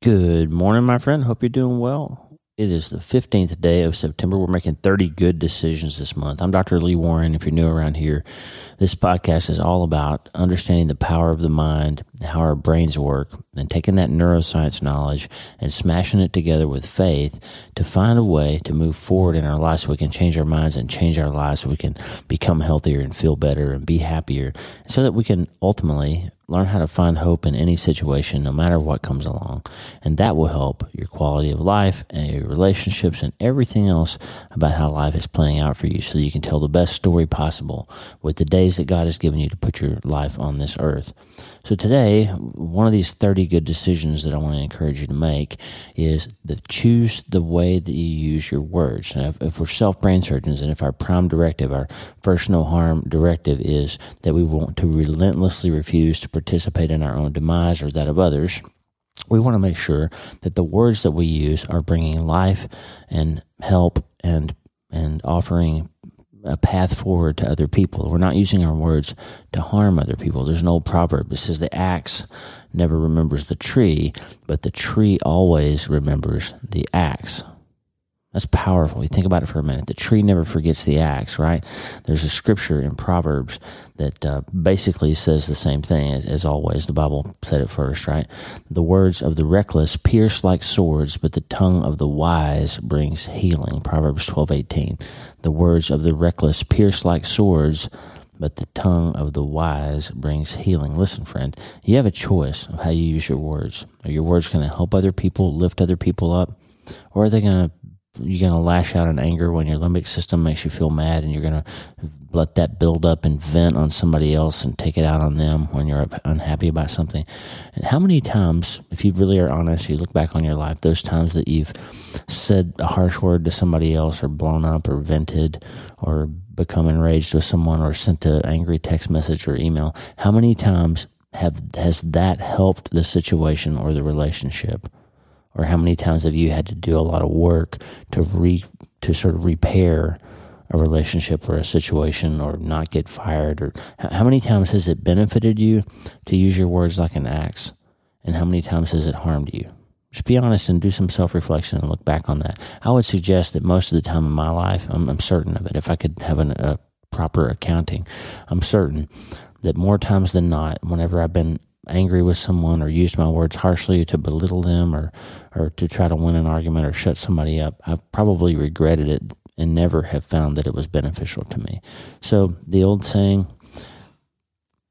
Good morning, my friend. Hope you're doing well. It is the 15th day of September. We're making 30 good decisions this month. I'm Dr. Lee Warren. If you're new around here, this podcast is all about understanding the power of the mind, how our brains work, and taking that neuroscience knowledge and smashing it together with faith to find a way to move forward in our lives so we can change our minds and change our lives so we can become healthier and feel better and be happier so that we can ultimately learn how to find hope in any situation, no matter what comes along. And that will help your quality of life and your relationships and everything else about how life is playing out for you so you can tell the best story possible with the days that God has given you to put your life on this earth. So today, one of these 30 good decisions that I want to encourage you to make is that choose the way that you use your words. Now, if we're self-brain surgeons and if our prime directive, our first no harm directive is that we want to relentlessly refuse to participate in our own demise or that of others, we want to make sure that the words that we use are bringing life and help and offering a path forward to other people. We're not using our words to harm other people. There's an old proverb that says the axe never remembers the tree, but the tree always remembers the axe. That's powerful. You think about it for a minute. The tree never forgets the axe, right? There's a scripture in Proverbs that basically says the same thing as always. The Bible said it first, right? The words of the reckless pierce like swords, but the tongue of the wise brings healing. Proverbs 12:18. The words of the reckless pierce like swords, but the tongue of the wise brings healing. Listen, friend, you have a choice of how you use your words. Are your words going to help other people, lift other people up, or are they going to you're going to lash out in anger when your limbic system makes you feel mad, and you're going to let that build up and vent on somebody else and take it out on them when you're unhappy about something? And how many times, if you really are honest, you look back on your life, those times that you've said a harsh word to somebody else or blown up or vented or become enraged with someone or sent an angry text message or email, how many times has that helped the situation or the relationship? Or how many times have you had to do a lot of work to sort of repair a relationship or a situation or not get fired? Or how many times has it benefited you to use your words like an axe? And how many times has it harmed you? Just be honest and do some self-reflection and look back on that. I would suggest that most of the time in my life, I'm certain of it. If I could have a proper accounting, I'm certain that more times than not, whenever I've been angry with someone or used my words harshly to belittle them or to try to win an argument or shut somebody up, I've probably regretted it and never have found that it was beneficial to me. So the old saying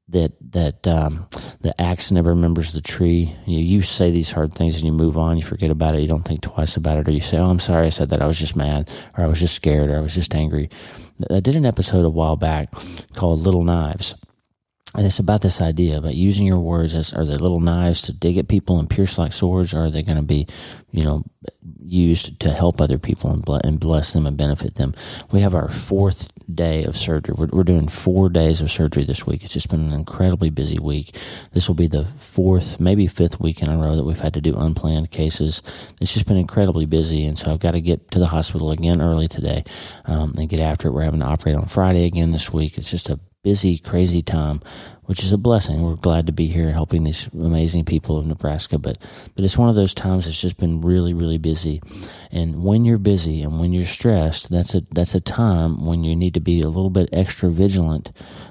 that the axe never remembers the tree. You say these hard things and you move on, you forget about it, you don't think twice about it, or you say, oh, I'm sorry I said that, I was just mad, or I was just scared, or I was just angry. I did an episode a while back called Little Knives. And it's about this idea about using your words as, are they little knives to dig at people and pierce like swords, or are they going to be, used to help other people and bless them and benefit them? We have our fourth day of surgery. We're doing 4 days of surgery this week. It's just been an incredibly busy week. This will be the fourth, maybe fifth week in a row that we've had to do unplanned cases. It's just been incredibly busy, and so I've got to get to the hospital again early today and get after it. We're having to operate on Friday again this week. It's just a busy, crazy time, which is a blessing. We're glad to be here helping these amazing people of Nebraska, but it's one of those times that's just been really, really busy. And when you're busy and when you're stressed, that's a time when you need to be a little bit extra vigilant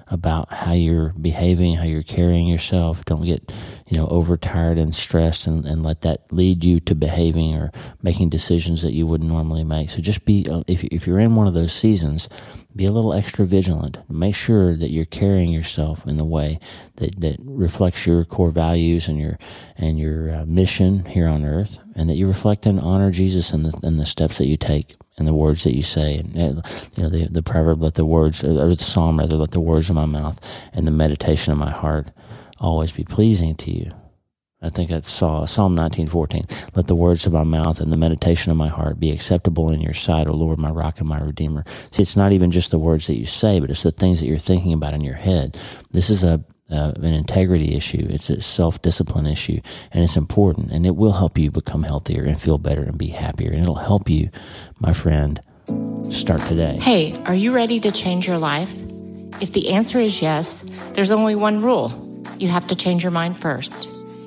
about how you're behaving, how you're carrying yourself. Don't get overtired and stressed and let that lead you to behaving or making decisions that you wouldn't normally make. So just be, if you're in one of those seasons, be a little extra vigilant. Make sure that you're carrying yourself in the way that reflects your core values and your mission here on earth, and that you reflect and honor Jesus in the steps that you take and the words that you say. And the proverb, the psalm rather, let the words of my mouth and the meditation of my heart always be pleasing to you. I think that's Psalm 19:14. Let the words of my mouth and the meditation of my heart be acceptable in your sight, O Lord, my rock and my redeemer. See, it's not even just the words that you say, but it's the things that you're thinking about in your head. This is an integrity issue. It's a self-discipline issue, and it's important, and it will help you become healthier and feel better and be happier, and it'll help you, my friend, start today. Hey, are you ready to change your life? If the answer is yes, there's only one rule. You have to change your mind first.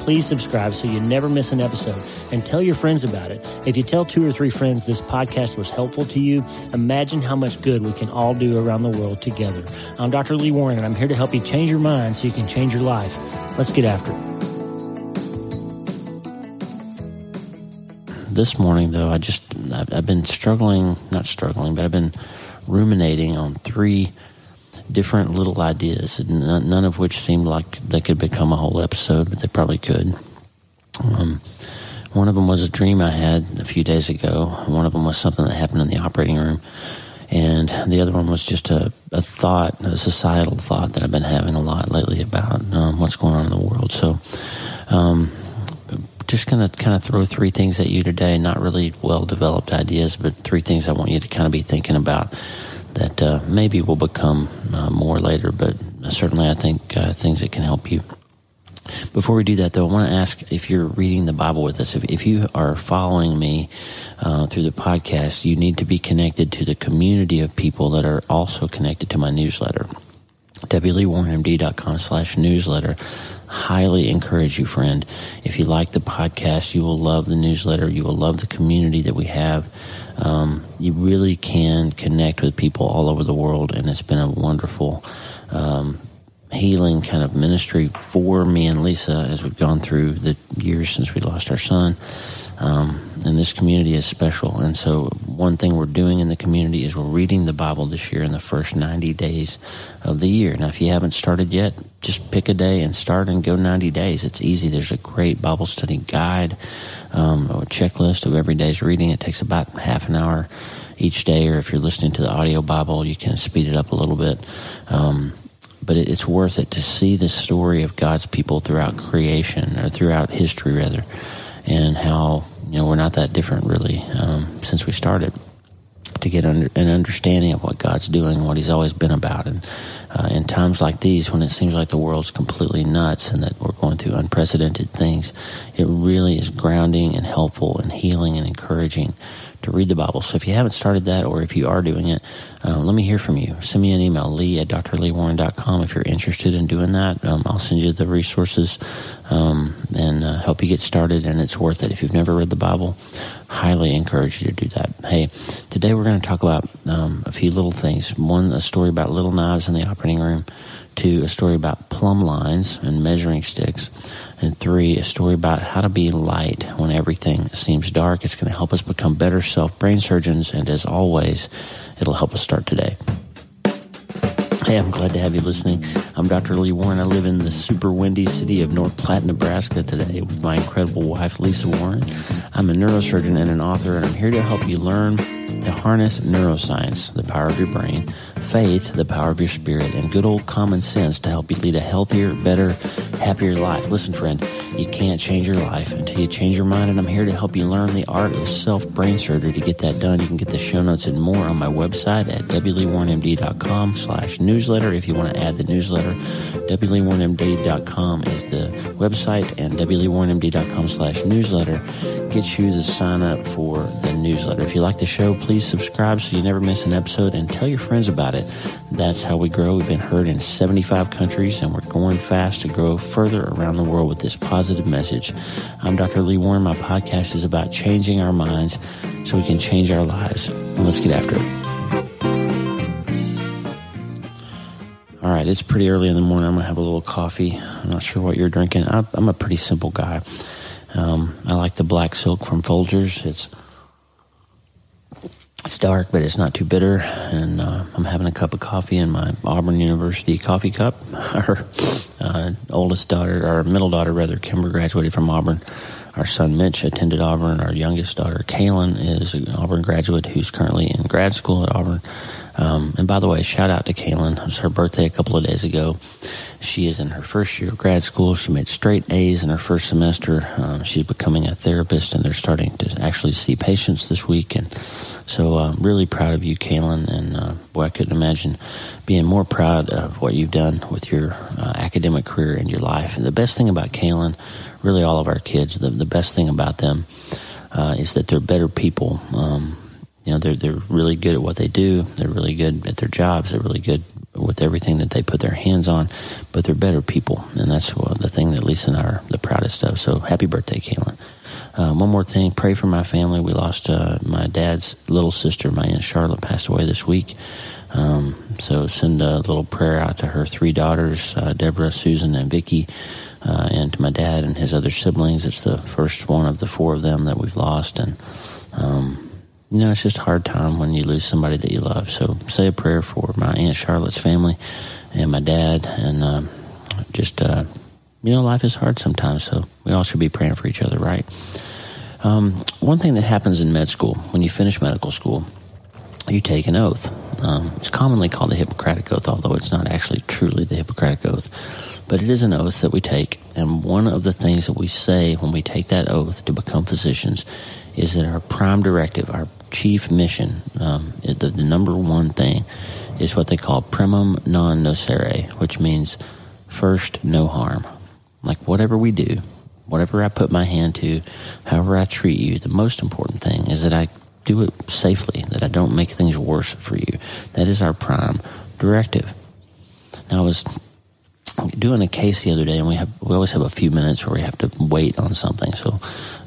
please subscribe so you never miss an episode, and tell your friends about it. If you tell 2 or 3 friends this podcast was helpful to you, imagine how much good we can all do around the world together. I'm Dr. Lee Warren, and I'm here to help you change your mind so you can change your life. Let's get after it. This morning, though, I've been I've been ruminating on 3 different little ideas, none of which seemed like they could become a whole episode, but they probably could. One of them was a dream I had a few days ago. One of them was something that happened in the operating room. And the other one was just a thought, a societal thought that I've been having a lot lately about what's going on in the world. So just going to kind of throw 3 things at you today, not really well-developed ideas, but 3 things I want you to kind of be thinking about that maybe will become more later, but certainly I think things that can help you. Before we do that, though, I want to ask if you're reading the Bible with us. If you are following me through the podcast, you need to be connected to the community of people that are also connected to my newsletter, wleewarrenmd.com/newsletter. Highly encourage you, friend. If you like the podcast, you will love the newsletter. You will love the community that we have. You really can connect with people all over the world, and it's been a wonderful healing kind of ministry for me and Lisa as we've gone through the years since we lost our son. And this community is special. And so one thing we're doing in the community is we're reading the Bible this year in the first 90 days of the year. Now, if you haven't started yet, just pick a day and start and go 90 days. It's easy. There's a great Bible study guide, or checklist of every day's reading. It takes about half an hour each day, or if you're listening to the audio Bible, you can speed it up a little bit. But it's worth it to see the story of God's people throughout creation, or throughout history, rather, and how, you know, we're not that different, really, since we started, to get an understanding of what God's doing and what he's always been about. And in times like these, when it seems like the world's completely nuts and that we're going through unprecedented things, it really is grounding and helpful and healing and encouraging to read the Bible. So if you haven't started that, or if you are doing it, let me hear from you. Send me an email, lee@drleewarren.com. If you're interested in doing that, I'll send you the resources and help you get started, and it's worth it. If you've never read the Bible, highly encourage you to do that. Hey, today we're going to talk about a few little things. One, a story about little knives in the operating room. 2, a story about plumb lines and measuring sticks. And 3, a story about how to be light when everything seems dark. It's going to help us become better self-brain surgeons, and as always, it'll help us start today. Hey, I'm glad to have you listening. I'm Dr. Lee Warren. I live in the super windy city of North Platte, Nebraska today with my incredible wife, Lisa Warren. I'm a neurosurgeon and an author, and I'm here to help you learn to harness neuroscience, the power of your brain, faith, the power of your spirit, and good old common sense to help you lead a healthier, better, happier life. Listen, friend, you can't change your life until you change your mind, and I'm here to help you learn the art of self-brain surgery. To get that done, you can get the show notes and more on my website at wleewarrenmd.com/newsletter. If you want to add the newsletter, wleewarrenmd.com is the website, and wleewarrenmd.com/newsletter gets you the sign up for the newsletter. If you like the show, please subscribe so you never miss an episode, and tell your friends about it. That's how we grow. We've been heard in 75 countries, and we're going fast to grow further around the world with this positive message. I'm Dr. Lee Warren. My podcast is about changing our minds so we can change our lives. And let's get after it. All right, it's pretty early in the morning. I'm going to have a little coffee. I'm not sure what you're drinking. I'm a pretty simple guy. I like the black silk from Folgers. It's It's dark, but it's not too bitter, and I'm having a cup of coffee in my Auburn University coffee cup. Our middle daughter, Kimber, graduated from Auburn. Our son, Mitch, attended Auburn. Our youngest daughter, Kalyn, is an Auburn graduate who's currently in grad school at Auburn. And by the way, shout out to Kalyn. It was her birthday a couple of days ago. She is in her first year of grad school. She made straight A's in her first semester. She's becoming a therapist, and they're starting to actually see patients this week. And so I'm really proud of you, Kalyn. And boy, I couldn't imagine being more proud of what you've done with your academic career and your life. And the best thing about Kalyn, really all of our kids, the best thing about them is that they're better people. You know, they're really good at what they do. They're really good at their jobs. They're really good with everything that they put their hands on. But they're better people, and that's the thing that Lisa and I are the proudest of. So happy birthday, Kalyn. One more thing, pray for my family. We lost my dad's little sister. My Aunt Charlotte passed away this week. So send a little prayer out to her three daughters, Deborah, Susan, and Vicky. And to my dad and his other siblings. It's the first one of the four of them that we've lost. And you know, it's just a hard time when you lose somebody that you love. So say a prayer for my Aunt Charlotte's family and my dad. And you know, life is hard sometimes, so we all should be praying for each other, right? One thing that happens in med school, when you finish medical school, you take an oath. It's commonly called the Hippocratic Oath, although it's not actually truly the Hippocratic Oath. But it is an oath that we take, and one of the things that we say when we take that oath to become physicians is that our prime directive, our chief mission, the number one thing is what they call primum non nocere, which means first, no harm. Like whatever we do, whatever I put my hand to, however I treat you, the most important thing is that I do it safely, that I don't make things worse for you. That is our prime directive. Now, I was doing a case the other day, and we always have a few minutes where we have to wait on something. So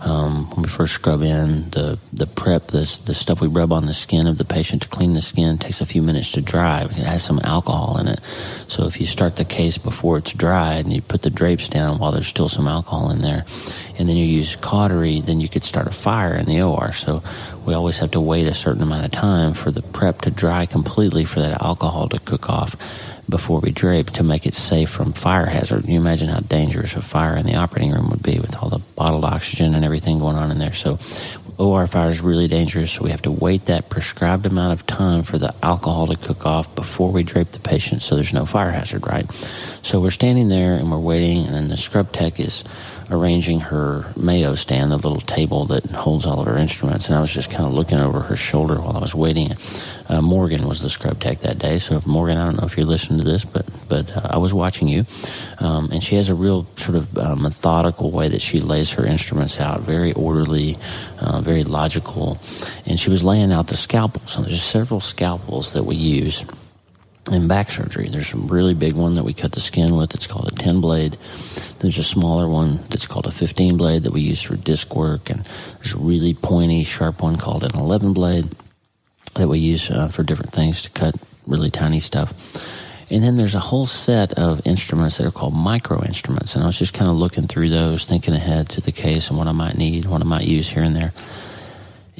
when we first scrub in, the prep, the stuff we rub on the skin of the patient to clean the skin takes a few minutes to dry. It has some alcohol in it. So if you start the case before it's dried and you put the drapes down while there's still some alcohol in there, and then you use cautery, then you could start a fire in the OR. So we always have to wait a certain amount of time for the prep to dry completely, for that alcohol to cook off before we drape, to make it safe from fire hazard. Can you imagine how dangerous a fire in the operating room would be with all the bottled oxygen and everything going on in there? So OR fire is really dangerous, so we have to wait that prescribed amount of time for the alcohol to cook off before we drape the patient, so there's no fire hazard, right? So we're standing there and we're waiting, and then the scrub tech is arranging her Mayo stand, the little table that holds all of her instruments, and I was just kind of looking over her shoulder while I was waiting. Morgan was the scrub tech that day, so if Morgan, I don't know if you're listening to this, but I was watching you, and she has a real sort of methodical way that she lays her instruments out, very orderly, very logical, and she was laying out the scalpels, and there's several scalpels that we use in back surgery. There's a really big one that we cut the skin with. It's called a 10 blade. There's a smaller one that's called a 15 blade that we use for disc work. And there's a really pointy, sharp one called an 11 blade that we use for different things to cut really tiny stuff. And then there's a whole set of instruments that are called micro instruments. And I was just kind of looking through those, thinking ahead to the case and what I might need, what I might use here and there.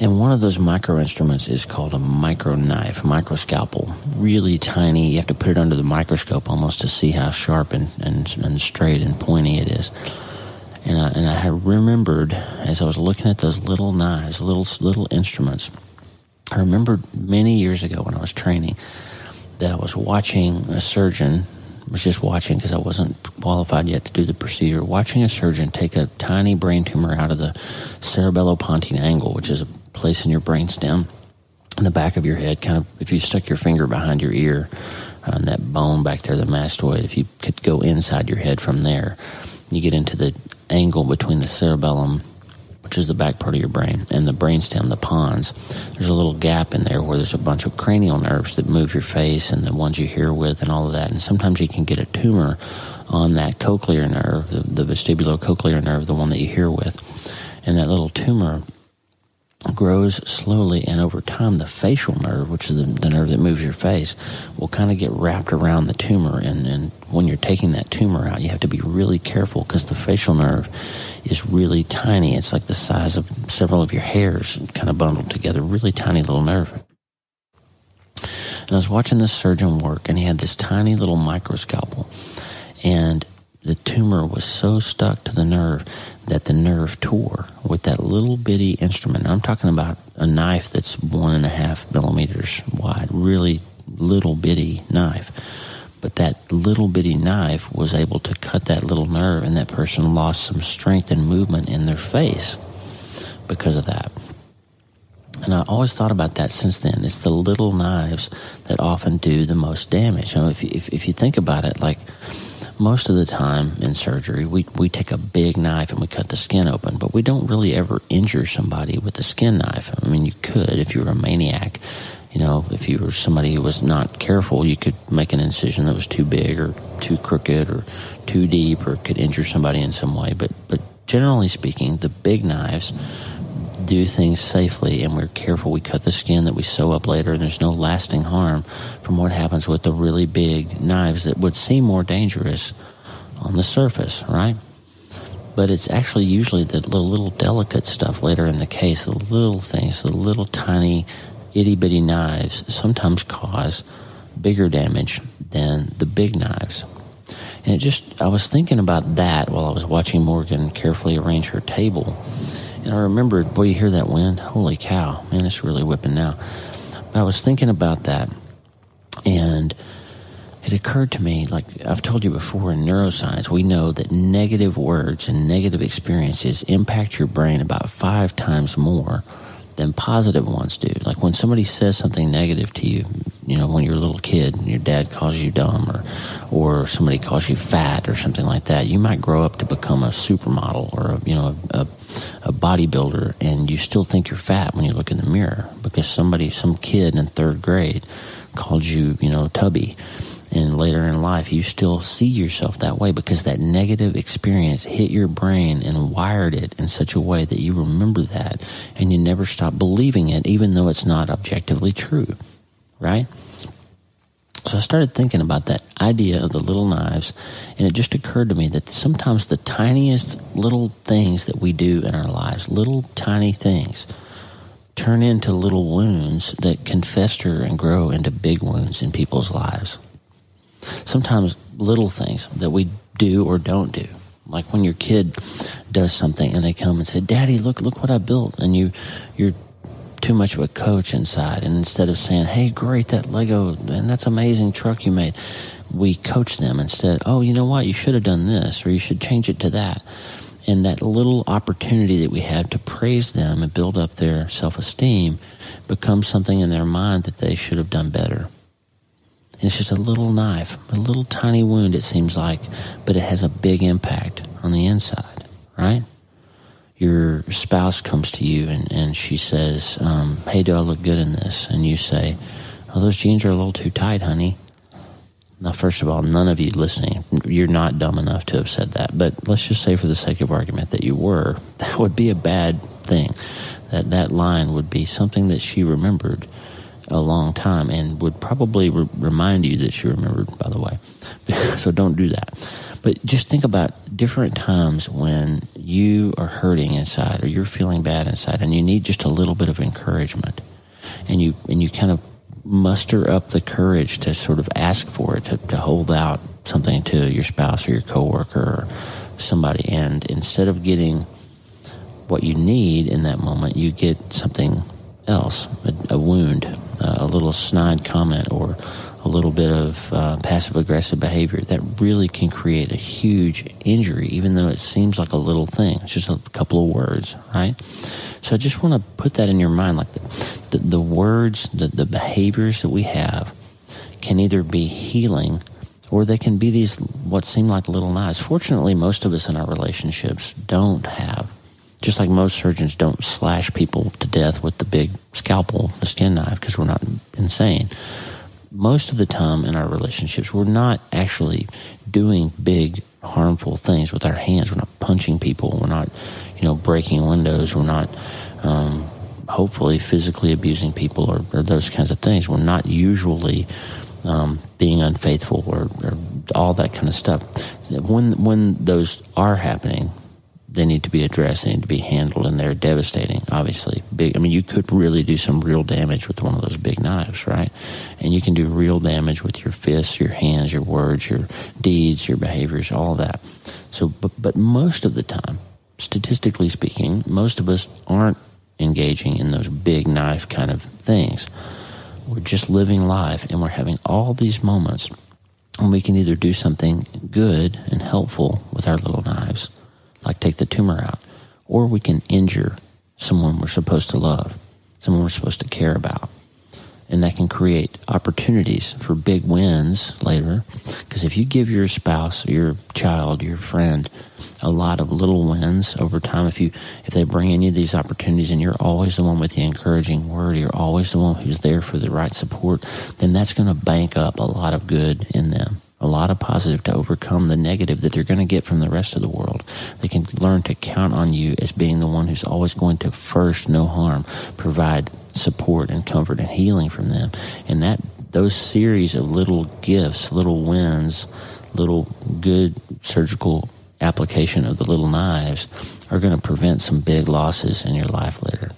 And one of those micro instruments is called a micro knife, micro scalpel. Really tiny. You have to put it under the microscope almost to see how sharp and straight and pointy it is. And I had remembered, as I was looking at those little knives, little instruments, I remembered many years ago when I was training that I was watching a surgeon, was just watching because I wasn't qualified yet to do the procedure, watching a surgeon take a tiny brain tumor out of the cerebellopontine angle, which is a place in your brainstem in the back of your head, kind of if you stuck your finger behind your ear on that bone back there, the mastoid, if you could go inside your head from there, you get into the angle between the cerebellum, which is the back part of your brain, and the brainstem, the pons. There's a little gap in there where there's a bunch of cranial nerves that move your face and the ones you hear with and all of that. And sometimes you can get a tumor on that cochlear nerve, the vestibulocochlear nerve, the one that you hear with. And that little tumor grows slowly, and over time the facial nerve, which is the nerve that moves your face, will kind of get wrapped around the tumor. And when you're taking that tumor out, you have to be really careful because the facial nerve is really tiny. It's like the size of several of your hairs kind of bundled together, really tiny little nerve. And I was watching this surgeon work, and he had this tiny little microscalpel, and the tumor was so stuck to the nerve that the nerve tore with that little bitty instrument. I'm talking about a knife that's 1.5 millimeters wide, really little bitty knife. But that little bitty knife was able to cut that little nerve, and that person lost some strength and movement in their face because of that. And I always thought about that since then. It's the little knives that often do the most damage. You know, if you think about it, like most of the time in surgery, we take a big knife and we cut the skin open, but we don't really ever injure somebody with a skin knife. I mean, you could if you were a maniac. You know, if you were somebody who was not careful, you could make an incision that was too big or too crooked or too deep or could injure somebody in some way. But generally speaking, the big knives do things safely, and we're careful. We cut the skin that we sew up later, and there's no lasting harm from what happens with the really big knives that would seem more dangerous on the surface, right? But it's actually usually the little delicate stuff later in the case, the little things, the little tiny itty-bitty knives sometimes cause bigger damage than the big knives. And I was thinking about that while I was watching Morgan carefully arrange her table. And I remembered, boy, you hear that wind? Holy cow, man, it's really whipping now. But I was thinking about that, and it occurred to me, like I've told you before in neuroscience, we know that negative words and negative experiences impact your brain about 5 times more than positive ones do. Like when somebody says something negative to you, you know, when you're a little kid and your dad calls you dumb or somebody calls you fat or something like that, you might grow up to become a supermodel or a bodybuilder, and you still think you're fat when you look in the mirror because some kid in 3rd grade called you, you know, tubby. And later in life, you still see yourself that way because that negative experience hit your brain and wired it in such a way that you remember that, and you never stop believing it, even though it's not objectively true, right? So I started thinking about that idea of the little knives, and it just occurred to me that sometimes the tiniest little things that we do in our lives, little tiny things, turn into little wounds that can fester and grow into big wounds in people's lives. Sometimes little things that we do or don't do, like when your kid does something and they come and say, "Daddy, look what I built," and you're too much of a coach inside, and instead of saying, "Hey, great, that Lego, man, that's amazing truck you made," we coach them instead. "Oh, you know what, you should have done this, or you should change it to that." And that little opportunity that we have to praise them and build up their self-esteem becomes something in their mind that they should have done better. And it's just a little knife, a little tiny wound, it seems like, but it has a big impact on the inside, right? Your spouse comes to you and she says, "Hey, do I look good in this?" And you say, "Oh, those jeans are a little too tight, honey." Now, first of all, none of you listening, you're not dumb enough to have said that. But let's just say for the sake of argument that you were, that would be a bad thing. That line would be something that she remembered a long time and would probably remind you that she remembered, by the way. So don't do that. But just think about different times when you are hurting inside or you're feeling bad inside and you need just a little bit of encouragement. And you kind of muster up the courage to sort of ask for it, to hold out something to your spouse or your coworker or somebody. And instead of getting what you need in that moment, you get something else, a wound, a little snide comment, or a little bit of passive-aggressive behavior that really can create a huge injury, even though it seems like a little thing. It's just a couple of words, right? So I just want to put that in your mind, like the words, the behaviors that we have can either be healing or they can be these what seem like little knives. Fortunately, most of us in our relationships don't have. Just like most surgeons don't slash people to death with the big scalpel, the skin knife, because we're not insane. Most of the time in our relationships, we're not actually doing big, harmful things with our hands. We're not punching people. We're not, breaking windows. We're not, hopefully, physically abusing people or those kinds of things. We're not usually being unfaithful or all that kind of stuff. When those are happening, they need to be addressed, they need to be handled, and they're devastating, obviously. Big. I mean, you could really do some real damage with one of those big knives, right? And you can do real damage with your fists, your hands, your words, your deeds, your behaviors, all that. So, but most of the time, statistically speaking, most of us aren't engaging in those big knife kind of things. We're just living life, and we're having all these moments when we can either do something good and helpful with our little knives, like take the tumor out, or we can injure someone we're supposed to love, someone we're supposed to care about. And that can create opportunities for big wins later, because if you give your spouse, your child, your friend a lot of little wins over time, if they bring any of these opportunities and you're always the one with the encouraging word, you're always the one who's there for the right support, then that's going to bank up a lot of good in them, a lot of positive to overcome the negative that they're going to get from the rest of the world. They can learn to count on you as being the one who's always going to first, no harm, provide support and comfort and healing from them. And that those series of little gifts, little wins, little good surgical application of the little knives are going to prevent some big losses in your life later.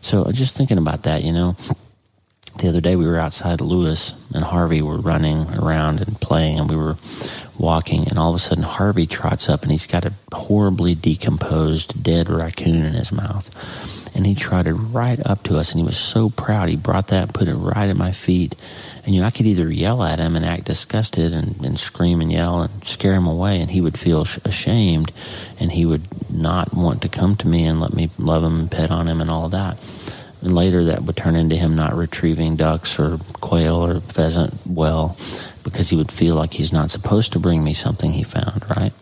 So just thinking about that, you know, the other day we were outside. Lewis and Harvey were running around and playing, and we were walking, and all of a sudden Harvey trots up, and he's got a horribly decomposed dead raccoon in his mouth. And he trotted right up to us, and he was so proud. He brought that, put it right at my feet. And, you know, I could either yell at him and act disgusted and scream and yell and scare him away, and he would feel ashamed, and he would not want to come to me and let me love him and pet on him and all that. And later that would turn into him not retrieving ducks or quail or pheasant well, because he would feel like he's not supposed to bring me something he found, right?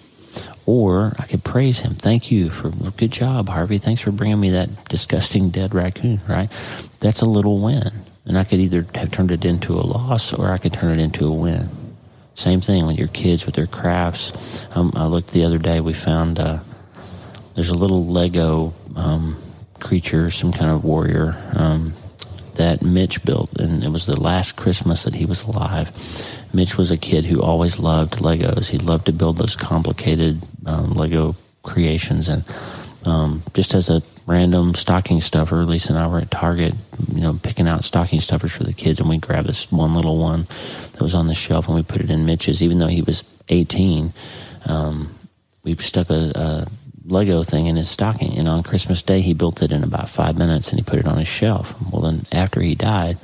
Or I could praise him. Thank you for good job, Harvey. Thanks for bringing me that disgusting dead raccoon, right? That's a little win. And I could either have turned it into a loss, or I could turn it into a win. Same thing with your kids, with their crafts. I looked the other day. We found there's a little Lego creature, some kind of warrior that Mitch built, and it was the last Christmas that he was alive. Mitch was a kid who always loved Legos. He loved to build those complicated Lego creations, and just as a random stocking stuffer, Lisa and I were at Target, you know, picking out stocking stuffers for the kids, and we grabbed this one little one that was on the shelf, and we put it in Mitch's. Even though he was 18, we stuck a Lego thing in his stocking, and on Christmas Day he built it in about 5 minutes, and he put it on his shelf. Well, then after he died,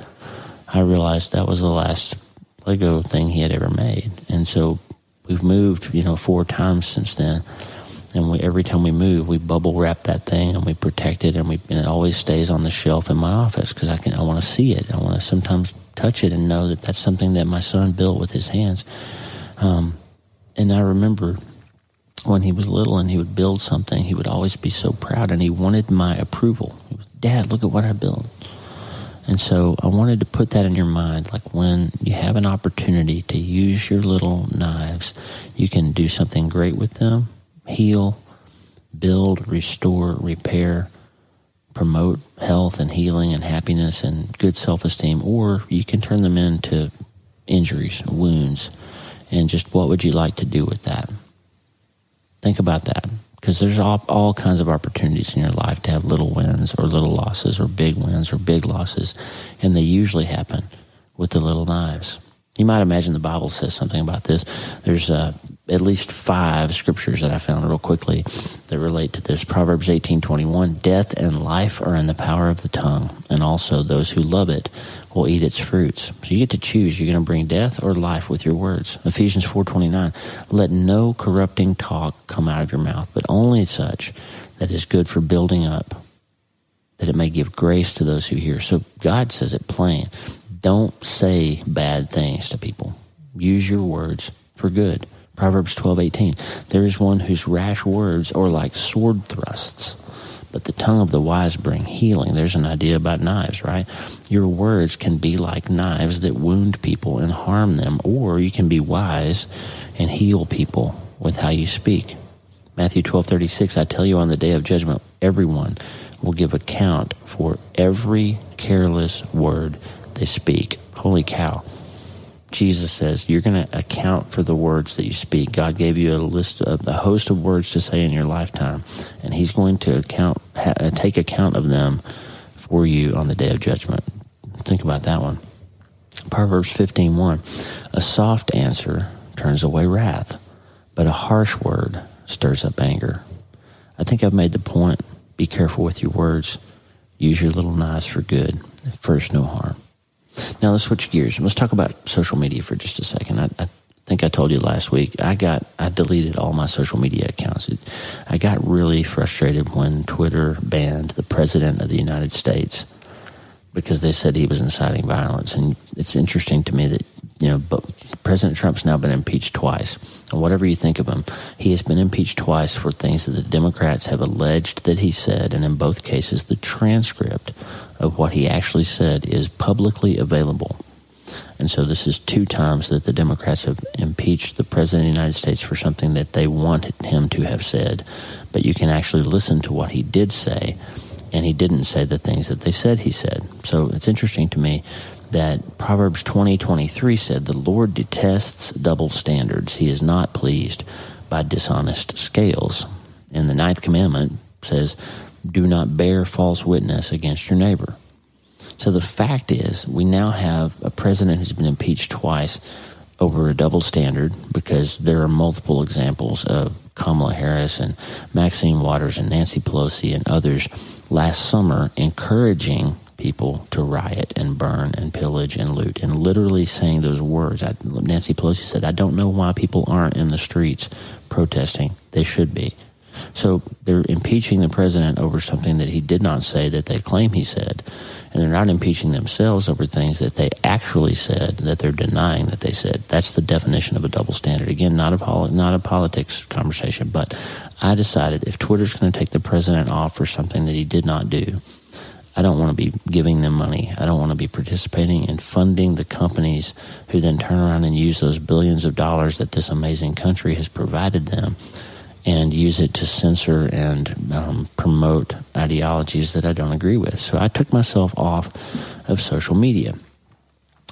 I realized that was the last Lego thing he had ever made. And so we've moved, you know, 4 times since then, and every time we move, we bubble wrap that thing, and we protect it, and it always stays on the shelf in my office, because I want to see it. I want to sometimes touch it and know that that's something that my son built with his hands. And I remember when he was little and he would build something, he would always be so proud, and he wanted my approval. He was, "Dad, look at what I built." And so I wanted to put that in your mind, like when you have an opportunity to use your little knives, you can do something great with them, heal, build, restore, repair, promote health and healing and happiness and good self-esteem, or you can turn them into injuries, wounds, and just what would you like to do with that? Think about that, because there's all kinds of opportunities in your life to have little wins or little losses or big wins or big losses, and they usually happen with the little knives. You might imagine the Bible says something about this. There's at least 5 scriptures that I found real quickly that relate to this. Proverbs 18:21, "Death and life are in the power of the tongue, and also those who love it will eat its fruits." So you get to choose. You're going to bring death or life with your words. Ephesians 4:29, "Let no corrupting talk come out of your mouth, but only such that is good for building up, that it may give grace to those who hear." So God says it plain. Don't say bad things to people. Use your words for good. Proverbs 12:18. "There is one whose rash words are like sword thrusts, but the tongue of the wise bring healing." There's an idea about knives, right? Your words can be like knives that wound people and harm them, or you can be wise and heal people with how you speak. Matthew 12:36. "I tell you, on the day of judgment, everyone will give account for every careless word they speak." Holy cow. Jesus says you're going to account for the words that you speak. God gave you a list of a host of words to say in your lifetime, and he's going to take account of them for you on the day of judgment. Think about that one. Proverbs 15:1, a soft answer turns away wrath, but a harsh word stirs up anger. I think I've made the point. Be careful with your words. Use your little knives for good. At first, no harm. Now let's switch gears. Let's talk about social media for just a second. I think I told you last week, I deleted all my social media accounts. I got really frustrated when Twitter banned the President of the United States because they said he was inciting violence. And it's interesting to me that, you know, but President Trump's now been impeached twice. And whatever you think of him, he has been impeached twice for things that the Democrats have alleged that he said. And in both cases, the transcript of what he actually said is publicly available. And so this is two times that the Democrats have impeached the President of the United States for something that they wanted him to have said. But you can actually listen to what he did say, and he didn't say the things that they said he said. So it's interesting to me that Proverbs 20:23 said, "The Lord detests double standards. He is not pleased by dishonest scales." And the 9th commandment says, "Do not bear false witness against your neighbor." So the fact is, we now have a president who's been impeached twice over a double standard, because there are multiple examples of Kamala Harris and Maxine Waters and Nancy Pelosi and others last summer encouraging people to riot and burn and pillage and loot, and literally saying those words. Nancy Pelosi said, "I don't know why people aren't in the streets protesting. They should be." So they're impeaching the president over something that he did not say that they claim he said, and they're not impeaching themselves over things that they actually said that they're denying that they said. That's the definition of a double standard. Again, not a politics conversation, but I decided if Twitter's going to take the president off for something that he did not do, I don't want to be giving them money. I don't want to be participating and funding the companies who then turn around and use those billions of dollars that this amazing country has provided them and use it to censor and promote ideologies that I don't agree with. So I took myself off of social media.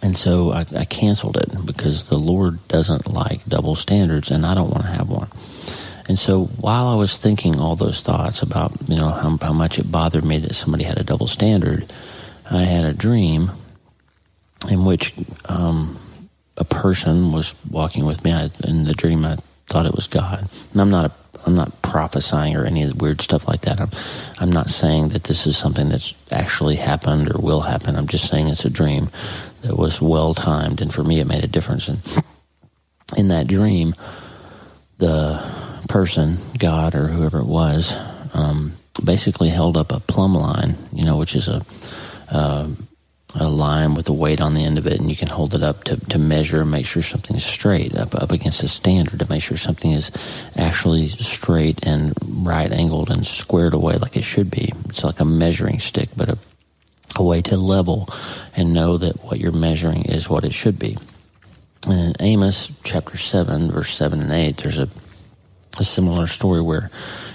And so I canceled it, because the Lord doesn't like double standards, and I don't want to have one. And so while I was thinking all those thoughts about, you know, how much it bothered me that somebody had a double standard, I had a dream in which a person was walking with me. In the dream, I thought it was God. And I'm not prophesying or any of the weird stuff like that. I'm not saying that this is something that's actually happened or will happen. I'm just saying it's a dream that was well-timed, and for me it made a difference. And in that dream, the person, God or whoever it was, basically held up a plumb line, you know, which is a line with a weight on the end of it, and you can hold it up to measure and make sure something's straight, up against a standard to make sure something is actually straight and right-angled and squared away like it should be. It's like a measuring stick, but a way to level and know that what you're measuring is what it should be. And in Amos chapter 7, verse 7 and 8, there's a similar story where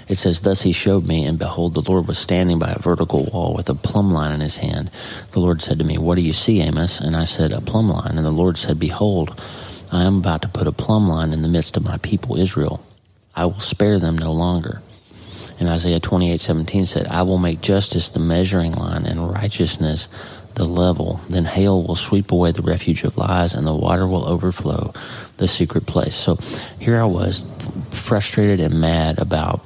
it says, "Thus he showed me, and behold, the Lord was standing by a vertical wall with a plumb line in his hand. The Lord said to me, 'What do you see, Amos?' And I said, 'A plumb line.' And the Lord said, 'Behold, I am about to put a plumb line in the midst of my people Israel. I will spare them no longer.' And Isaiah 28:17 said, 'I will make justice the measuring line and righteousness the level. Then hail will sweep away the refuge of lies, and the water will overflow the secret place.'" So here I was, frustrated and mad about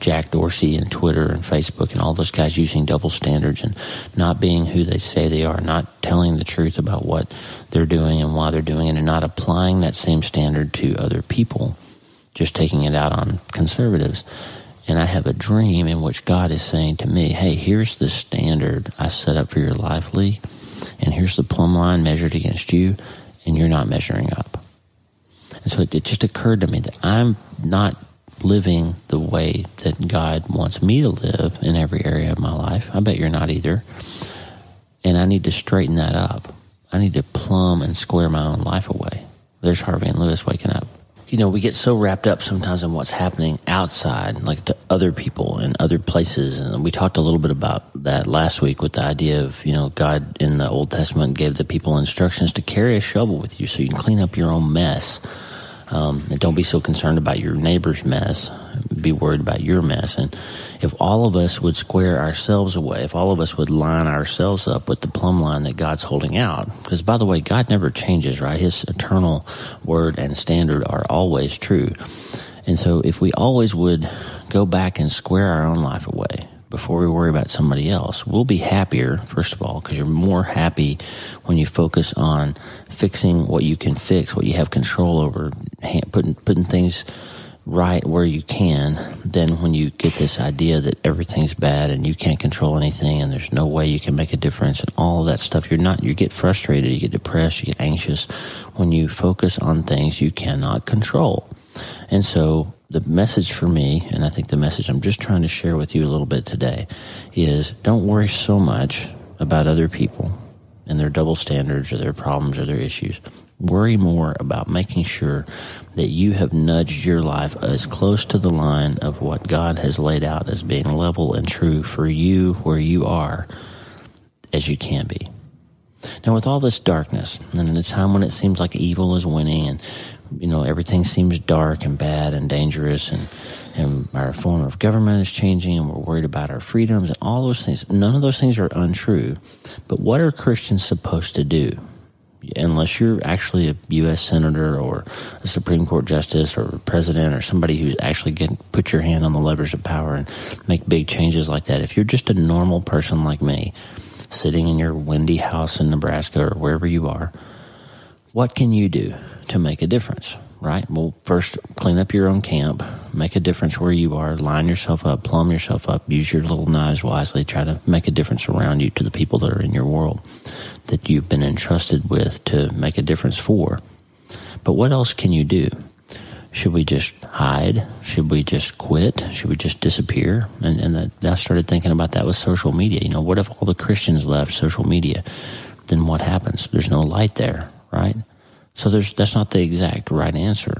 Jack Dorsey and Twitter and Facebook and all those guys using double standards and not being who they say they are, not telling the truth about what they're doing and why they're doing it, and not applying that same standard to other people, just taking it out on conservatives. And I have a dream in which God is saying to me, "Hey, here's the standard I set up for your life, Lee, and here's the plumb line measured against you, and you're not measuring up." And so it just occurred to me that I'm not living the way that God wants me to live in every area of my life. I bet you're not either. And I need to straighten that up. I need to plumb and square my own life away. There's Harvey and Lewis waking up. you know, we get so wrapped up sometimes in what's happening outside, like to other people and other places. And we talked a little bit about that last week with the idea of, you know, God in the Old Testament gave the people instructions to carry a shovel with you so you can clean up your own mess. And don't be so concerned about your neighbor's mess. Be worried about your mess. And if all of us would square ourselves away, if all of us would line ourselves up with the plumb line that God's holding out, because by the way, God never changes, right? His eternal word and standard are always true. And so if we always would go back and square our own life away before we worry about somebody else, we'll be happier, first of all, because you're more happy when you focus on fixing what you can fix, what you have control over, putting things right where you can, than when you get this idea that everything's bad and you can't control anything and there's no way you can make a difference and all that stuff. You get frustrated, you get depressed, you get anxious when you focus on things you cannot control. And so the message for me, and I think the message I'm just trying to share with you a little bit today, is don't worry so much about other people and their double standards or their problems or their issues. Worry more about making sure that you have nudged your life as close to the line of what God has laid out as being level and true for you where you are as you can be. Now, with all this darkness, and in a time when it seems like evil is winning and, you know, everything seems dark and bad and dangerous, and our form of government is changing and we're worried about our freedoms and all those things, none of those things are untrue. But what are Christians supposed to do? Unless you're actually a U.S. senator or a Supreme Court justice or a president or somebody who's actually getting put your hand on the levers of power and make big changes like that, if you're just a normal person like me sitting in your windy house in Nebraska or wherever you are, what can you do to make a difference, right? Well, first, clean up your own camp, make a difference where you are, line yourself up, plumb yourself up, use your little knives wisely, try to make a difference around you to the people that are in your world that you've been entrusted with to make a difference for. But what else can you do? Should we just hide? Should we just quit? Should we just disappear? And I started thinking about that with social media. You know, what if all the Christians left social media? Then what happens? There's no light there, right? So that's not the exact right answer.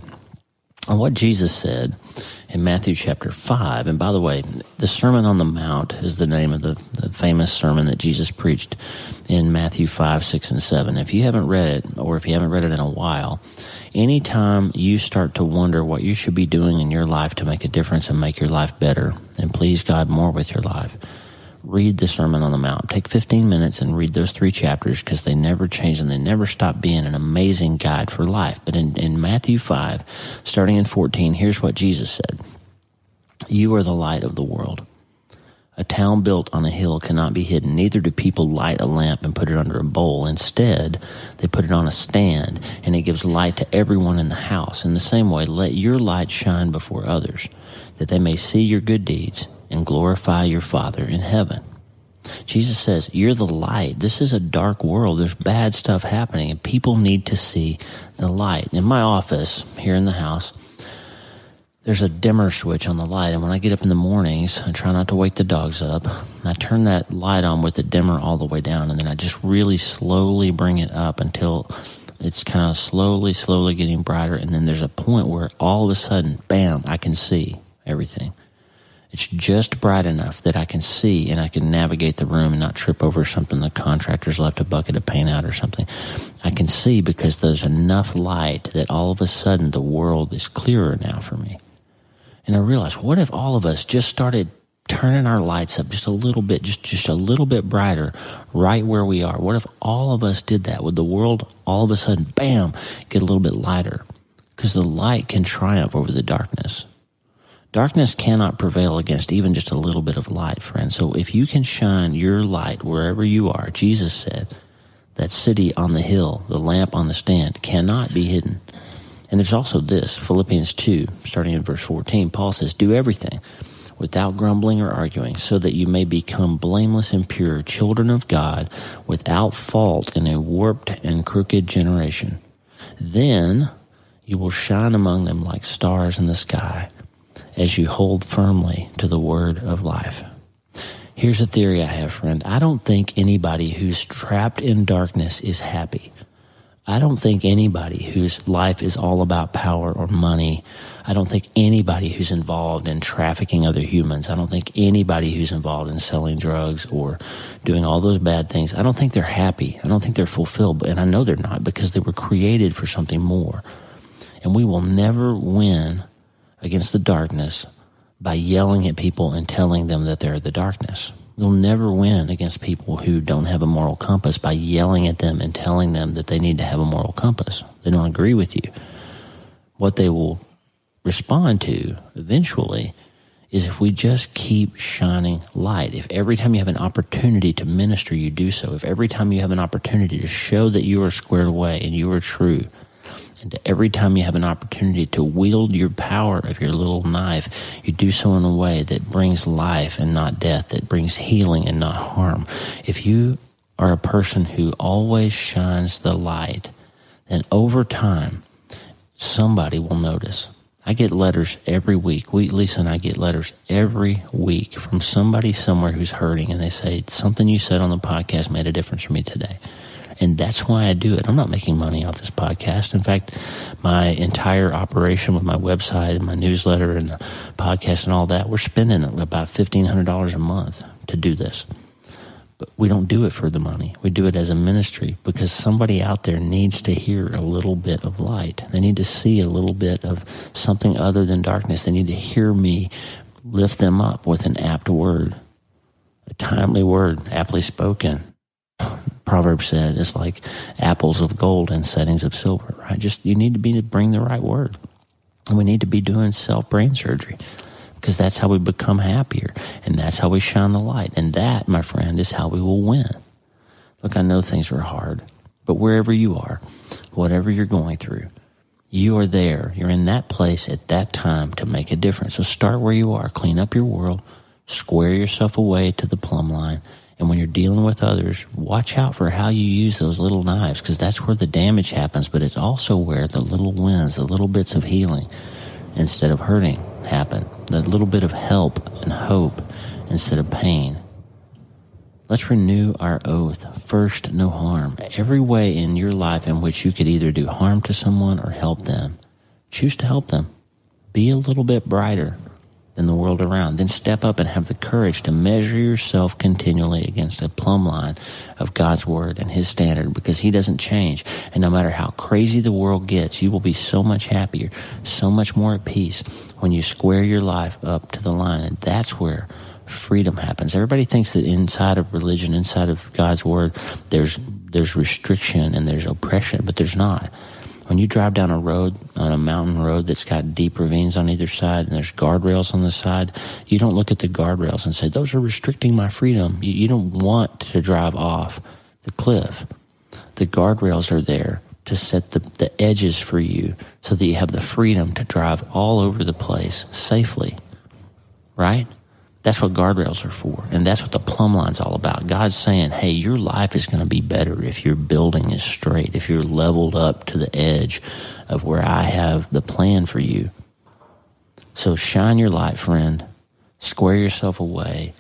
And what Jesus said in Matthew chapter 5, and by the way, the Sermon on the Mount is the name of the famous sermon that Jesus preached in Matthew 5, 6, and 7. If you haven't read it, or if you haven't read it in a while, anytime you start to wonder what you should be doing in your life to make a difference and make your life better and please God more with your life, read the Sermon on the Mount. Take 15 minutes and read those three chapters, because they never change and they never stop being an amazing guide for life. But in Matthew 5, starting in 14, here's what Jesus said. You are the light of the world. A town built on a hill cannot be hidden. Neither do people light a lamp and put it under a bowl. Instead, they put it on a stand, and it gives light to everyone in the house. In the same way, let your light shine before others, that they may see your good deeds and glorify your Father in heaven. Jesus says, you're the light. This is a dark world. There's bad stuff happening, and people need to see the light. In my office, here in the house, there's a dimmer switch on the light, and when I get up in the mornings, I try not to wake the dogs up. I turn that light on with the dimmer all the way down, and then I just really slowly bring it up until it's kind of slowly getting brighter, and then there's a point where all of a sudden, bam, I can see everything. It's just bright enough that I can see and I can navigate the room and not trip over something. The contractor's left a bucket of paint out or something. I can see because there's enough light that all of a sudden the world is clearer now for me. And I realized, what if all of us just started turning our lights up just a little bit, just a little bit brighter right where we are? What if all of us did that? Would the world all of a sudden, bam, get a little bit lighter? Because the light can triumph over the darkness. Darkness cannot prevail against even just a little bit of light, friend. So if you can shine your light wherever you are, Jesus said, that city on the hill, the lamp on the stand, cannot be hidden. And there's also this, Philippians 2, starting in verse 14, Paul says, do everything without grumbling or arguing, so that you may become blameless and pure, children of God, without fault in a warped and crooked generation. Then you will shine among them like stars in the sky, as you hold firmly to the word of life. Here's a theory I have, friend. I don't think anybody who's trapped in darkness is happy. I don't think anybody whose life is all about power or money, I don't think anybody who's involved in trafficking other humans, I don't think anybody who's involved in selling drugs or doing all those bad things, I don't think they're happy. I don't think they're fulfilled. And I know they're not, because they were created for something more. And we will never win against the darkness by yelling at people and telling them that they're the darkness. You'll never win against people who don't have a moral compass by yelling at them and telling them that they need to have a moral compass. They don't agree with you. What they will respond to eventually is if we just keep shining light. If every time you have an opportunity to minister, you do so. If every time you have an opportunity to show that you are squared away and you are true, and every time you have an opportunity to wield your power of your little knife, you do so in a way that brings life and not death, that brings healing and not harm. If you are a person who always shines the light, then over time, somebody will notice. I get letters every week. Lisa and I get letters every week from somebody somewhere who's hurting, and they say, something you said on the podcast made a difference for me today. And that's why I do it. I'm not making money off this podcast. In fact, my entire operation with my website and my newsletter and the podcast and all that, we're spending about $1,500 a month to do this. But we don't do it for the money. We do it as a ministry because somebody out there needs to hear a little bit of light. They need to see a little bit of something other than darkness. They need to hear me lift them up with an apt word, a timely word, aptly spoken. Proverbs said it's like apples of gold and settings of silver, right? Just, you need to be to bring the right word. And we need to be doing self-brain surgery because that's how we become happier, and that's how we shine the light. And that, my friend, is how we will win. Look, I know things are hard, but wherever you are, whatever you're going through, you are there. You're in that place at that time to make a difference. So start where you are. Clean up your world. Square yourself away to the plumb line. And when you're dealing with others, watch out for how you use those little knives, because that's where the damage happens, but it's also where the little wins, the little bits of healing instead of hurting happen, the little bit of help and hope instead of pain. Let's renew our oath. First, no harm. Every way in your life in which you could either do harm to someone or help them, choose to help them. Be a little bit brighter than the world around. Then step up and have the courage to measure yourself continually against a plumb line of God's word and his standard, because he doesn't change. And no matter how crazy the world gets, you will be so much happier, so much more at peace when you square your life up to the line. And that's where freedom happens. Everybody thinks that inside of religion, inside of God's word, there's restriction and there's oppression, but there's not. When you drive down a road, on a mountain road that's got deep ravines on either side and there's guardrails on the side, you don't look at the guardrails and say, those are restricting my freedom. You don't want to drive off the cliff. The guardrails are there to set the edges for you so that you have the freedom to drive all over the place safely, right? That's what guardrails are for, and that's what the plumb line's all about. God's saying, hey, your life is going to be better if your building is straight, if you're leveled up to the edge of where I have the plan for you. So shine your light, friend. Square yourself away.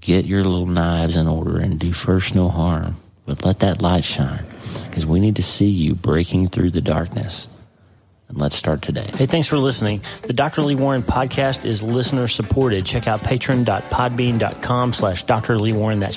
Get your little knives in order and do first no harm. But let that light shine, because we need to see you breaking through the darkness. And let's start today. Hey, thanks for listening. The Dr. Lee Warren podcast is listener supported. Check out patron.podbean.com/Dr. Lee Warren. That's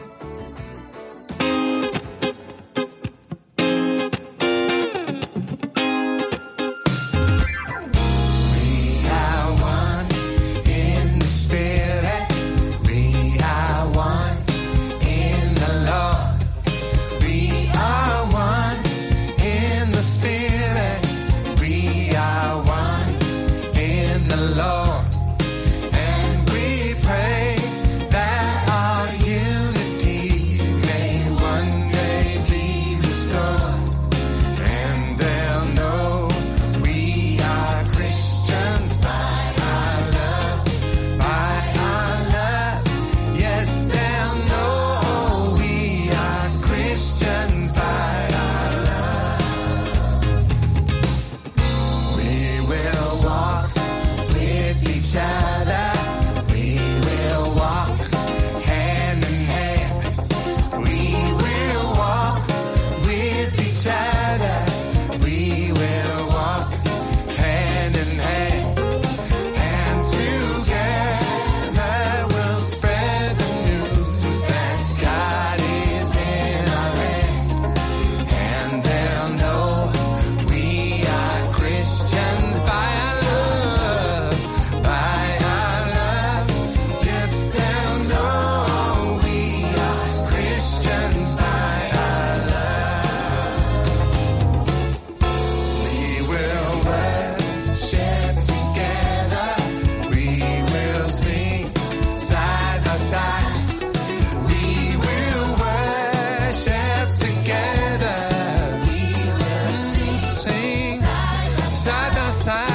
side by side.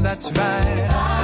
That's right.